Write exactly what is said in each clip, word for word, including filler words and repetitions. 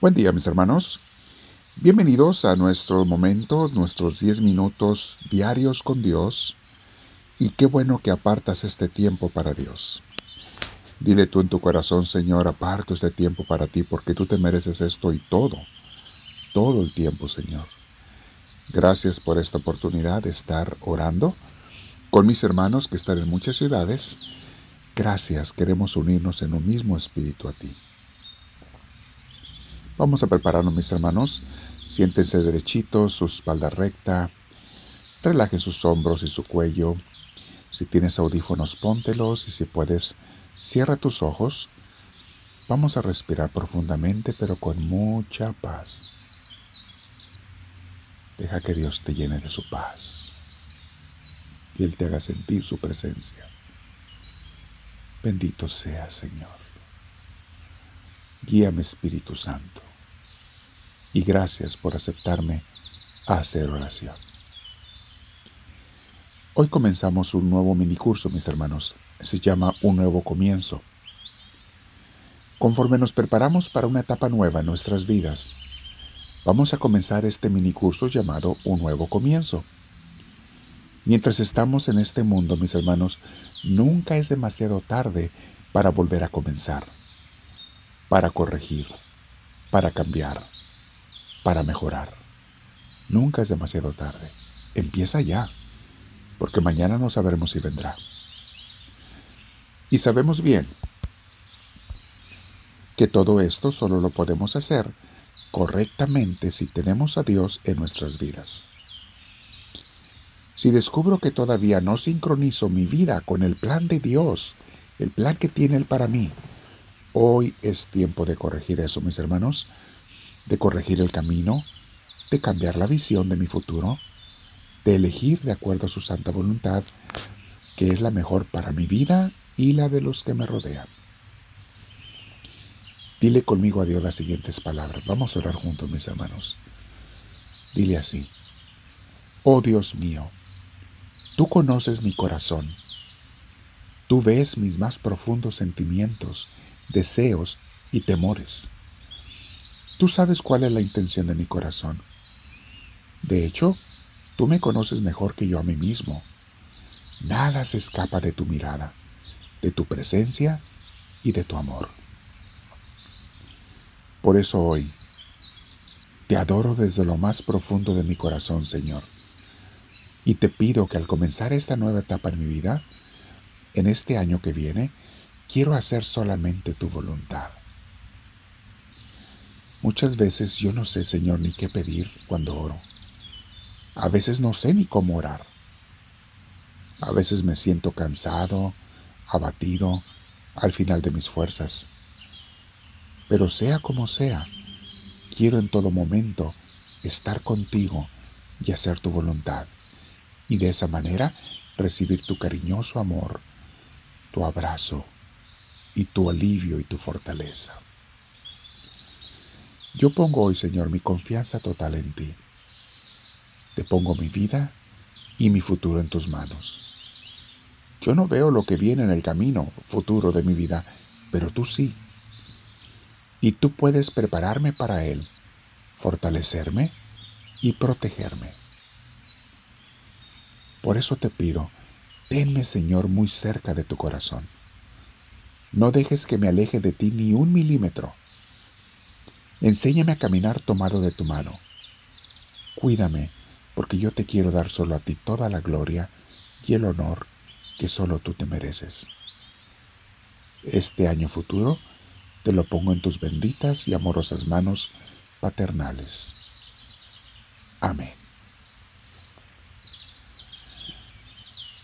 Buen día, mis hermanos. Bienvenidos a nuestro momento, nuestros diez minutos diarios con Dios. Y qué bueno que apartas este tiempo para Dios. Dile tú en tu corazón, Señor, aparto este tiempo para ti, porque tú te mereces esto y todo, todo el tiempo, Señor. Gracias por esta oportunidad de estar orando con mis hermanos que están en muchas ciudades. Gracias, queremos unirnos en un mismo espíritu a ti. Vamos a prepararnos, mis hermanos. Siéntense derechitos, su espalda recta. Relajen sus hombros y su cuello. Si tienes audífonos, póntelos y si puedes, cierra tus ojos. Vamos a respirar profundamente, pero con mucha paz. Deja que Dios te llene de su paz. Que Él te haga sentir su presencia. Bendito sea, Señor. Guíame, Espíritu Santo. Y gracias por aceptarme a hacer oración. Hoy comenzamos un nuevo minicurso, mis hermanos. Se llama Un Nuevo Comienzo. Conforme nos preparamos para una etapa nueva en nuestras vidas, vamos a comenzar este minicurso llamado Un Nuevo Comienzo. Mientras estamos en este mundo, mis hermanos, nunca es demasiado tarde para volver a comenzar, para corregir, para cambiar, para mejorar. Nunca es demasiado tarde. Empieza ya, porque mañana no sabremos si vendrá. Y sabemos bien que todo esto solo lo podemos hacer correctamente si tenemos a Dios en nuestras vidas. Si descubro que todavía no sincronizo mi vida con el plan de Dios, el plan que tiene Él para mí, hoy es tiempo de corregir eso, mis hermanos, de corregir el camino, de cambiar la visión de mi futuro, de elegir de acuerdo a su santa voluntad, que es la mejor para mi vida y la de los que me rodean. Dile conmigo a Dios las siguientes palabras. Vamos a orar juntos, mis hermanos. Dile así: Oh Dios mío, tú conoces mi corazón. Tú ves mis más profundos sentimientos, deseos y temores. Tú sabes cuál es la intención de mi corazón. De hecho, tú me conoces mejor que yo a mí mismo. Nada se escapa de tu mirada, de tu presencia y de tu amor. Por eso hoy te adoro desde lo más profundo de mi corazón, Señor. Y te pido que al comenzar esta nueva etapa en mi vida, en este año que viene, quiero hacer solamente tu voluntad. Muchas veces yo no sé, Señor, ni qué pedir cuando oro. A veces no sé ni cómo orar. A veces me siento cansado, abatido, al final de mis fuerzas. Pero sea como sea, quiero en todo momento estar contigo y hacer tu voluntad. Y de esa manera recibir tu cariñoso amor, tu abrazo y tu alivio y tu fortaleza. Yo pongo hoy, Señor, mi confianza total en ti. Te pongo mi vida y mi futuro en tus manos. Yo no veo lo que viene en el camino futuro de mi vida, pero tú sí. Y tú puedes prepararme para él, fortalecerme y protegerme. Por eso te pido, tenme, Señor, muy cerca de tu corazón. No dejes que me aleje de ti ni un milímetro. Enséñame a caminar tomado de tu mano. Cuídame, porque yo te quiero dar solo a ti toda la gloria y el honor que solo tú te mereces. Este año futuro te lo pongo en tus benditas y amorosas manos paternales. Amén.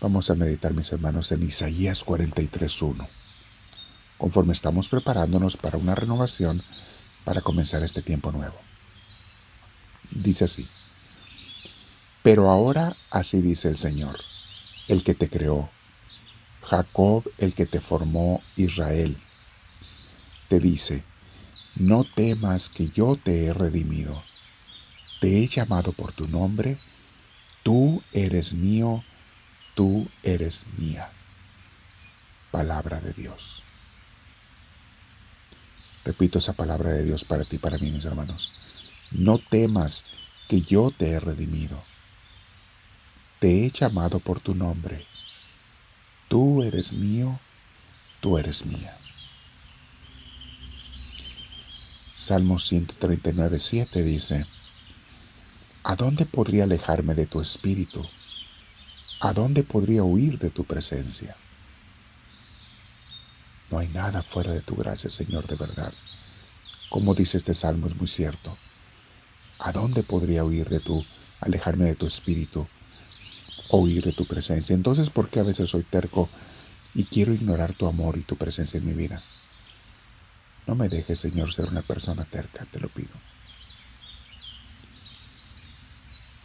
Vamos a meditar, mis hermanos, en Isaías cuarenta y tres uno, conforme estamos preparándonos para una renovación para comenzar este tiempo nuevo. Dice así: Pero ahora así dice el Señor, el que te creó, Jacob, el que te formó, Israel. Te dice: No temas, que yo te he redimido. Te he llamado por tu nombre. Tú eres mío. Tú eres mía. Palabra de Dios. Repito esa palabra de Dios para ti, para mí, mis hermanos. No temas, que yo te he redimido. Te he llamado por tu nombre. Tú eres mío, tú eres mía. Salmo ciento treinta y nueve, siete dice: ¿A dónde podría alejarme de tu espíritu? ¿A dónde podría huir de tu presencia? No hay nada fuera de tu gracia, Señor, de verdad. Como dice este salmo, es muy cierto. ¿A dónde podría huir de tu, alejarme de tu espíritu, o huir de tu presencia? Entonces, ¿por qué a veces soy terco y quiero ignorar tu amor y tu presencia en mi vida? No me dejes, Señor, ser una persona terca, te lo pido.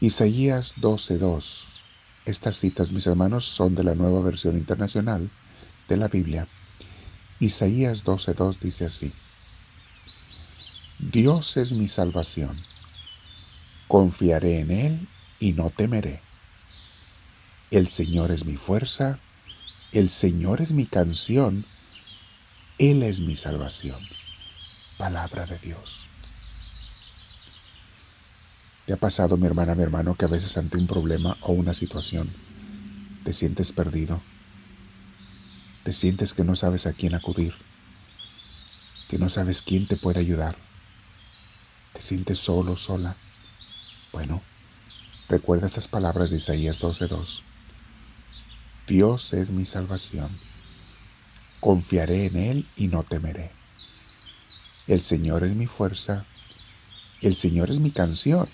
Isaías doce, dos. Estas citas, mis hermanos, son de la Nueva Versión Internacional de la Biblia. Isaías doce, dos dice así: Dios es mi salvación. Confiaré en Él y no temeré. El Señor es mi fuerza. El Señor es mi canción. Él es mi salvación. Palabra de Dios. ¿Te ha pasado, mi hermana, mi hermano, que a veces ante un problema o una situación te sientes perdido? Te sientes que no sabes a quién acudir, que no sabes quién te puede ayudar. Te sientes solo, sola. Bueno, recuerda estas palabras de Isaías doce, dos. Dios es mi salvación. Confiaré en Él y no temeré. El Señor es mi fuerza. El Señor es mi canción.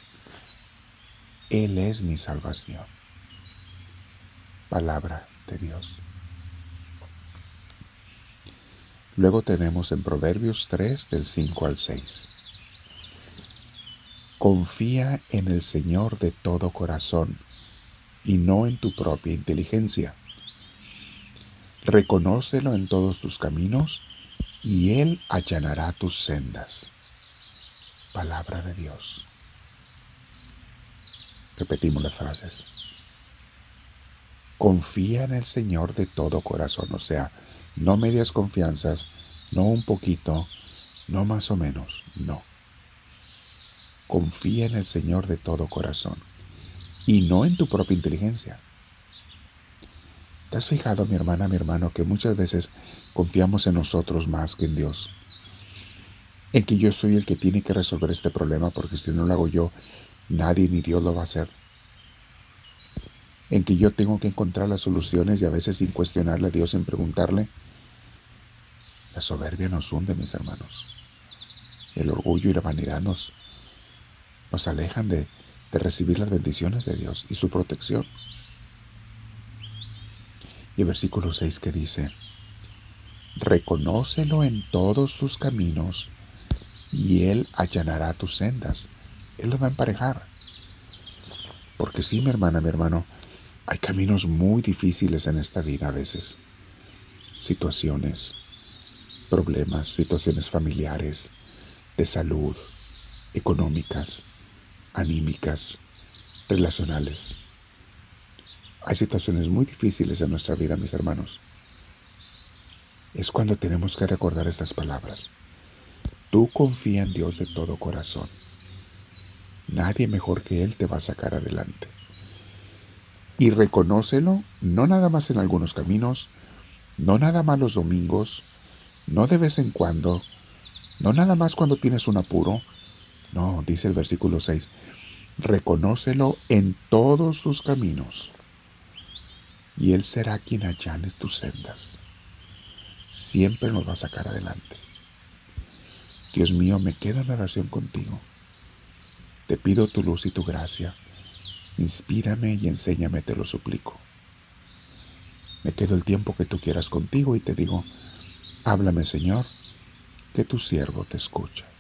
Él es mi salvación. Palabra de Dios. Luego tenemos en Proverbios tres, del cinco al seis. Confía en el Señor de todo corazón y no en tu propia inteligencia. Reconócelo en todos tus caminos y Él allanará tus sendas. Palabra de Dios. Repetimos las frases. Confía en el Señor de todo corazón, o sea, no medias confianzas, no un poquito, no más o menos, no. Confía en el Señor de todo corazón y no en tu propia inteligencia. ¿Te has fijado, mi hermana, mi hermano, que muchas veces confiamos en nosotros más que en Dios? En que yo soy el que tiene que resolver este problema, porque si no lo hago yo, nadie ni Dios lo va a hacer. En que yo tengo que encontrar las soluciones y a veces sin cuestionarle a Dios, sin preguntarle. La soberbia nos hunde, mis hermanos. El orgullo y la vanidad nos, nos alejan de, de recibir las bendiciones de Dios y su protección. Y el versículo seis que dice: reconócelo en todos tus caminos y Él allanará tus sendas. Él los va a emparejar. Porque sí, mi hermana, mi hermano, hay caminos muy difíciles en esta vida a veces. Situaciones, problemas, situaciones familiares, de salud, económicas, anímicas, relacionales. Hay situaciones muy difíciles en nuestra vida, mis hermanos. Es cuando tenemos que recordar estas palabras. Tú confía en Dios de todo corazón. Nadie mejor que Él te va a sacar adelante. Y reconócelo, no nada más en algunos caminos, no nada más los domingos, no de vez en cuando, no nada más cuando tienes un apuro. No, dice el versículo seis, reconócelo en todos tus caminos y Él será quien allane tus sendas. Siempre nos va a sacar adelante. Dios mío, me quedo en oración contigo. Te pido tu luz y tu gracia. Inspírame y enséñame, te lo suplico. Me quedo el tiempo que tú quieras contigo y te digo, háblame, Señor, que tu siervo te escucha.